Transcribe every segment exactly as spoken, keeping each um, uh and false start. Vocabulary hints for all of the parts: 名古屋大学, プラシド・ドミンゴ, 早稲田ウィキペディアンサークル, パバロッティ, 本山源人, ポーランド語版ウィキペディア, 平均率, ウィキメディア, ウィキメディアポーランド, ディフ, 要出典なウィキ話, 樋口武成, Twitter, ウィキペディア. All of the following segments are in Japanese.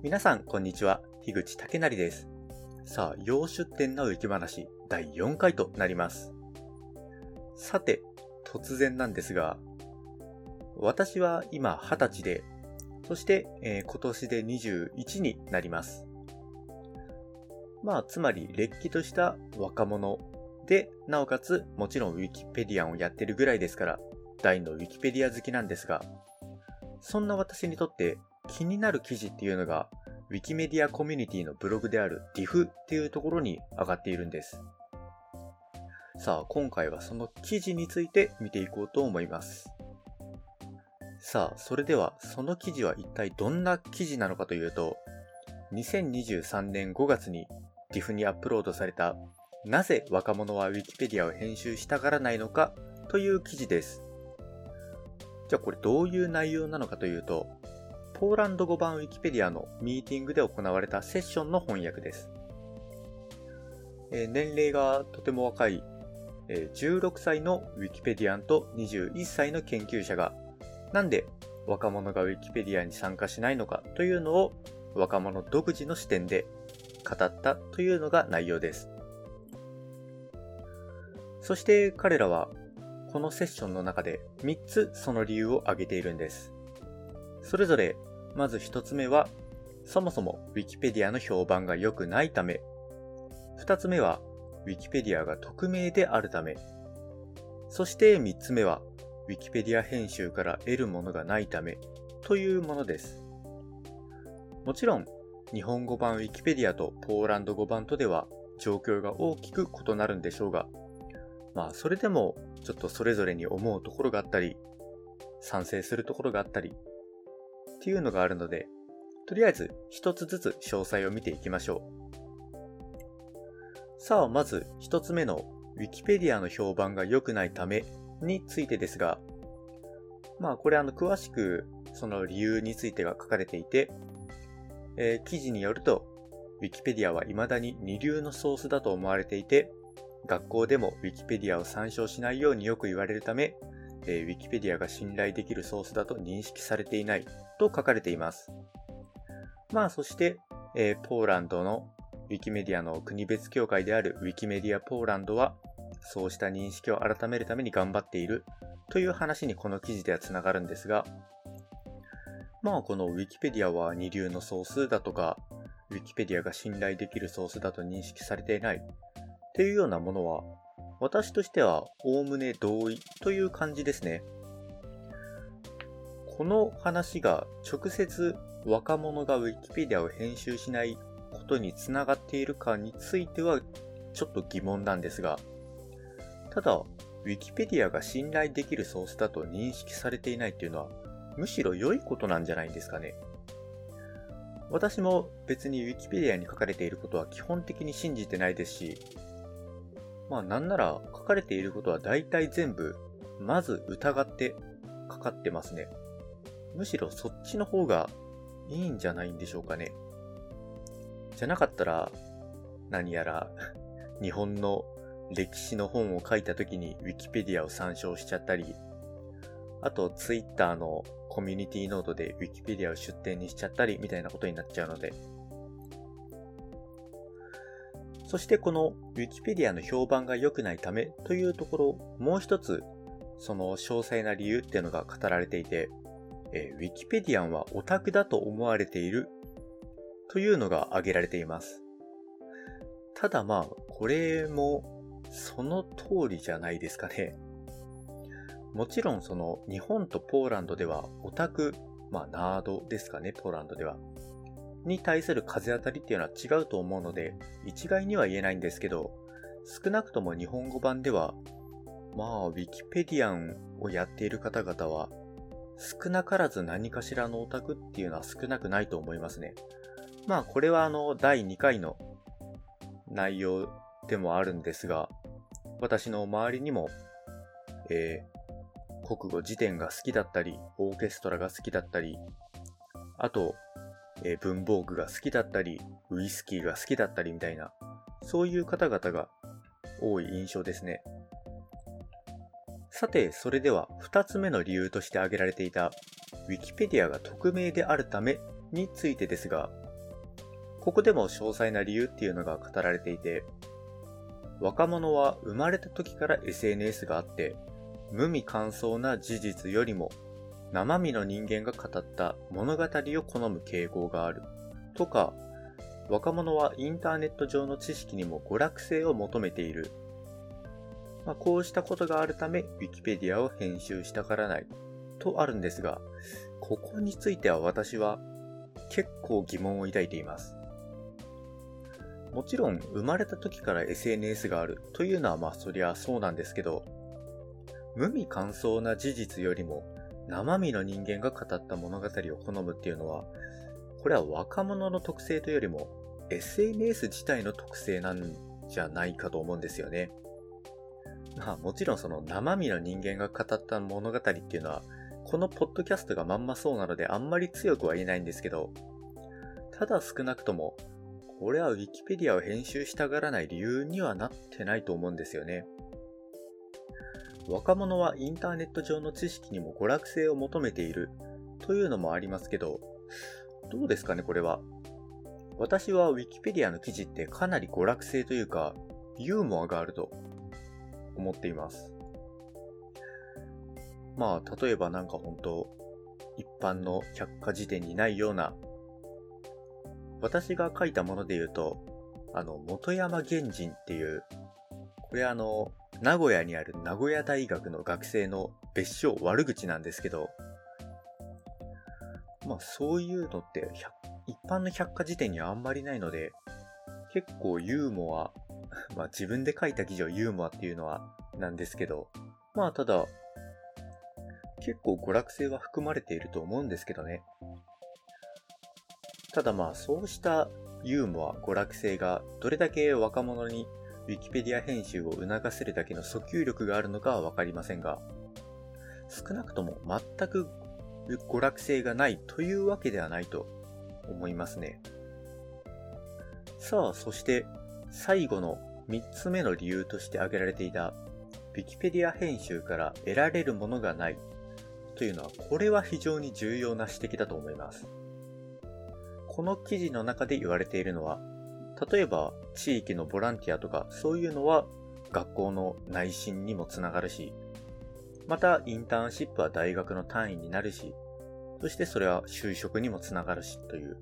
皆さんこんにちは、樋口武成です。さあ、洋出店の雪話だいよんかいとなります。さて、突然なんですが、私は今はたちで、そして、えー、今年でにじゅういちになります。まあ、つまりれっきとした若者で、なおかつもちろんウィキペディアンをやってるぐらいですから、大のウィキペディア好きなんですが、そんな私にとって気になる記事っていうのが、ウィキメディアコミュニティのブログであるディフっていうところに上がっているんです。さあ、今回はその記事について見ていこうと思います。さあ、それではその記事は一体どんな記事なのかというと、にせんにじゅうさんねんごがつにディフにアップロードされた、なぜ若者はウィキペディアを編集したがらないのかという記事です。じゃあこれどういう内容なのかというと、ポーランド語版ウィキペディアのミーティングで行われたセッションの翻訳です。えー、年齢がとても若い、えー、じゅうろくさいのウィキペディアンとにじゅういっさいの研究者が、なんで若者がウィキペディアに参加しないのかというのを若者独自の視点で語ったというのが内容です。そして彼らはこのセッションの中でみっつその理由を挙げているんです。それぞれ、まずひとつめは、そもそもウィキペディアの評判が良くないため。ふたつめは、ウィキペディアが匿名であるため。そしてみっつめは、ウィキペディア編集から得るものがないためというものです。もちろん、日本語版ウィキペディアとポーランド語版とでは状況が大きく異なるんでしょうが、まあそれでもちょっとそれぞれに思うところがあったり、賛成するところがあったり、っていうのがあるので、とりあえず一つずつ詳細を見ていきましょう。さあ、まず一つ目のウィキペディアの評判が良くないためについてですが、まあこれあの詳しくその理由についてが書かれていて、えー、記事によると、ウィキペディアは未だに二流のソースだと思われていて、学校でもウィキペディアを参照しないようによく言われるため、えー、ウィキペディアが信頼できるソースだと認識されていないと書かれています。まあそして、えー、ポーランドのウィキメディアの国別協会であるウィキメディアポーランドは、そうした認識を改めるために頑張っているという話にこの記事ではつながるんですが、まあこのウィキペディアは二流のソースだとか、ウィキペディアが信頼できるソースだと認識されていないっていうようなものは、私としてはおおむね同意という感じですね。この話が直接若者がウィキペディアを編集しないことにつながっているかについてはちょっと疑問なんですが、ただウィキペディアが信頼できるソースだと認識されていないというのは、むしろ良いことなんじゃないんですかね。私も別にウィキペディアに書かれていることは基本的に信じてないですし、まあなんなら書かれていることは大体全部、まず疑ってかかってますね。むしろそっちの方がいいんじゃないんでしょうかね。じゃなかったら、何やら日本の歴史の本を書いた時にウィキペディアを参照しちゃったり、あとTwitterのコミュニティノードでウィキペディアを出典にしちゃったりみたいなことになっちゃうので。そしてこのウィキペディアの評判が良くないためというところ、もう一つその詳細な理由っていうのが語られていて、えー、ウィキペディアンはオタクだと思われているというのが挙げられています。ただまあこれもその通りじゃないですかね。もちろんその日本とポーランドではオタク、まあナードですかね、ポーランドではに対する風当たりっていうのは違うと思うので、一概には言えないんですけど、少なくとも日本語版では、まあウィキペディアンをやっている方々は少なからず何かしらのオタクっていうのは少なくないと思いますね。まあこれはあのだいにかいの内容でもあるんですが、私の周りにも、えー、国語辞典が好きだったり、オーケストラが好きだったり、あとえー、文房具が好きだったり、ウイスキーが好きだったりみたいな、そういう方々が多い印象ですね。さて、それではふたつめの理由として挙げられていたウィキペディアが匿名であるためについてですが、ここでも詳細な理由っていうのが語られていて、若者は生まれた時から エスエヌエス があって、無味乾燥な事実よりも生身の人間が語った物語を好む傾向があるとか、若者はインターネット上の知識にも娯楽性を求めている。まあ、こうしたことがあるため Wikipedia を編集したからないとあるんですが、ここについては私は結構疑問を抱いています。もちろん生まれた時から エスエヌエス があるというのはまあそりゃそうなんですけど、無味乾燥な事実よりも生身の人間が語った物語を好むっていうのは、これは若者の特性というよりも エスエヌエス 自体の特性なんじゃないかと思うんですよね。まあもちろんその生身の人間が語った物語っていうのはこのポッドキャストがまんまそうなのであんまり強くは言えないんですけど、ただ少なくともこれは Wikipedia を編集したがらない理由にはなってないと思うんですよね。若者はインターネット上の知識にも娯楽性を求めているというのもありますけど、どうですかねこれは。私は Wikipedia の記事ってかなり娯楽性というかユーモアがあると思っています。まあ例えばなんか本当一般の百科事典にないような、私が書いたもので言うと、あの本山源人っていう、これあの名古屋にある名古屋大学の学生の別称悪口なんですけど、まあそういうのって一般の百科事典にはあんまりないので、結構ユーモア、まあ自分で書いた記事をユーモアっていうのはなんですけど、まあただ結構娯楽性は含まれていると思うんですけどね。ただまあそうしたユーモア、娯楽性がどれだけ若者にウィキペディア編集を促せるだけの訴求力があるのかはわかりませんが、少なくとも全く娯楽性がないというわけではないと思いますね。さあ、そして最後のみっつめの理由として挙げられていたウィキペディア編集から得られるものがないというのは、これは非常に重要な指摘だと思います。この記事の中で言われているのは、例えば地域のボランティアとかそういうのは学校の内申にもつながるし、またインターンシップは大学の単位になるし、そしてそれは就職にもつながるしという、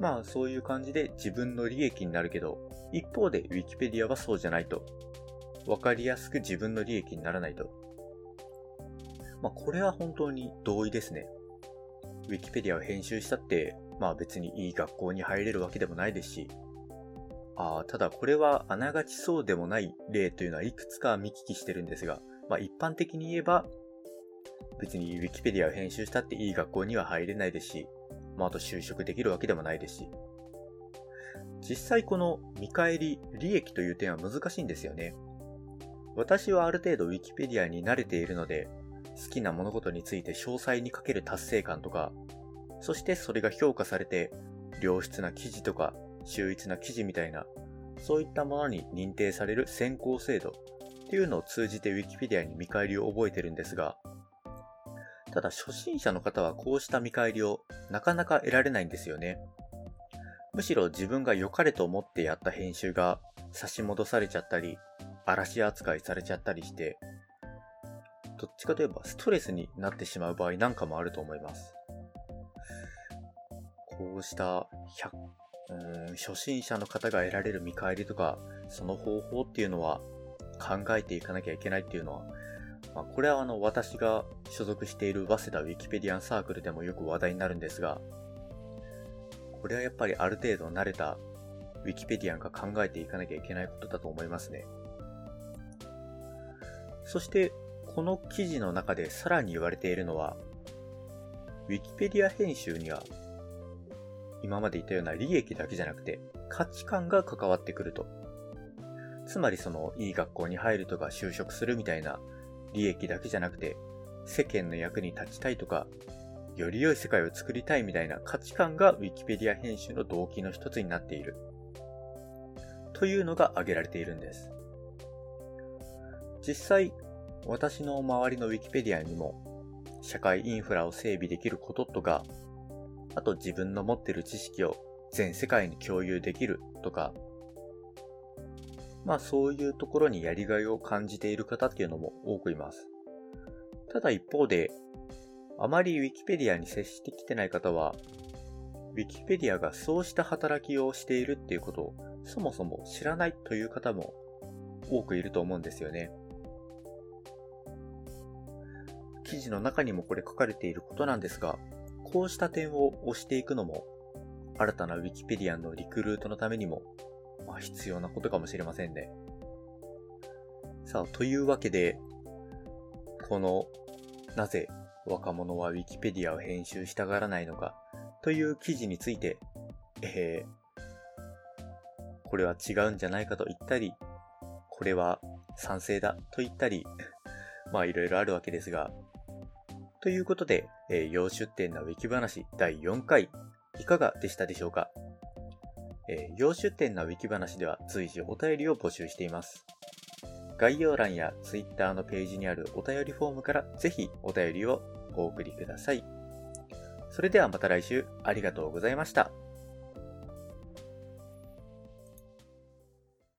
まあそういう感じで自分の利益になるけど、一方で Wikipedia はそうじゃないと、わかりやすく自分の利益にならないと、まあこれは本当に同意ですね。 Wikipedia を編集したってまあ別にいい学校に入れるわけでもないですし、あただこれはあながちそうでもない例というのはいくつか見聞きしてるんですが、まあ一般的に言えば別に Wikipedia を編集したっていい学校には入れないですし、まああと就職できるわけでもないですし、実際この見返り、利益という点は難しいんですよね。私はある程度 Wikipedia に慣れているので、好きな物事について詳細にかける達成感とか、そしてそれが評価されて良質な記事とか秀逸な記事みたいな、そういったものに認定される選考制度っていうのを通じて Wikipedia に見返りを覚えてるんですが、ただ初心者の方はこうした見返りをなかなか得られないんですよね。むしろ自分が良かれと思ってやった編集が差し戻されちゃったり、嵐扱いされちゃったりして、どっちかといえばストレスになってしまう場合なんかもあると思います。こうしたうーん初心者の方が得られる見返りとか、その方法っていうのは考えていかなきゃいけないっていうのは、まあ、これはあの私が所属している早稲田ウィキペディアンサークルでもよく話題になるんですが、これはやっぱりある程度慣れたウィキペディアンが考えていかなきゃいけないことだと思いますね。そしてこの記事の中でさらに言われているのは、ウィキペディア編集には今まで言ったような利益だけじゃなくて価値観が関わってくると。つまりそのいい学校に入るとか就職するみたいな利益だけじゃなくて、世間の役に立ちたいとか、より良い世界を作りたいみたいな価値観が Wikipedia 編集の動機の一つになっているというのが挙げられているんです。実際私の周りの Wikipedia にも社会インフラを整備できることとか、あと自分の持っている知識を全世界に共有できるとか、まあそういうところにやりがいを感じている方っていうのも多くいます。ただ一方で、あまり Wikipedia に接してきてない方は、Wikipedia がそうした働きをしているっていうことをそもそも知らないという方も多くいると思うんですよね。記事の中にもこれ書かれていることなんですが、こうした点を推していくのも、新たな Wikipedia のリクルートのためにも、まあ、必要なことかもしれませんね。さあ、というわけで、この、なぜ若者は Wikipedia を編集したがらないのかという記事について、えー、これは違うんじゃないかと言ったり、これは賛成だと言ったり、まあいろいろあるわけですが、ということで、えー、要出典なウィキ話だいよんかい、いかがでしたでしょうか。えー、要出典なウィキ話では随時お便りを募集しています。概要欄や Twitter のページにあるお便りフォームからぜひお便りをお送りください。それではまた来週、ありがとうございました。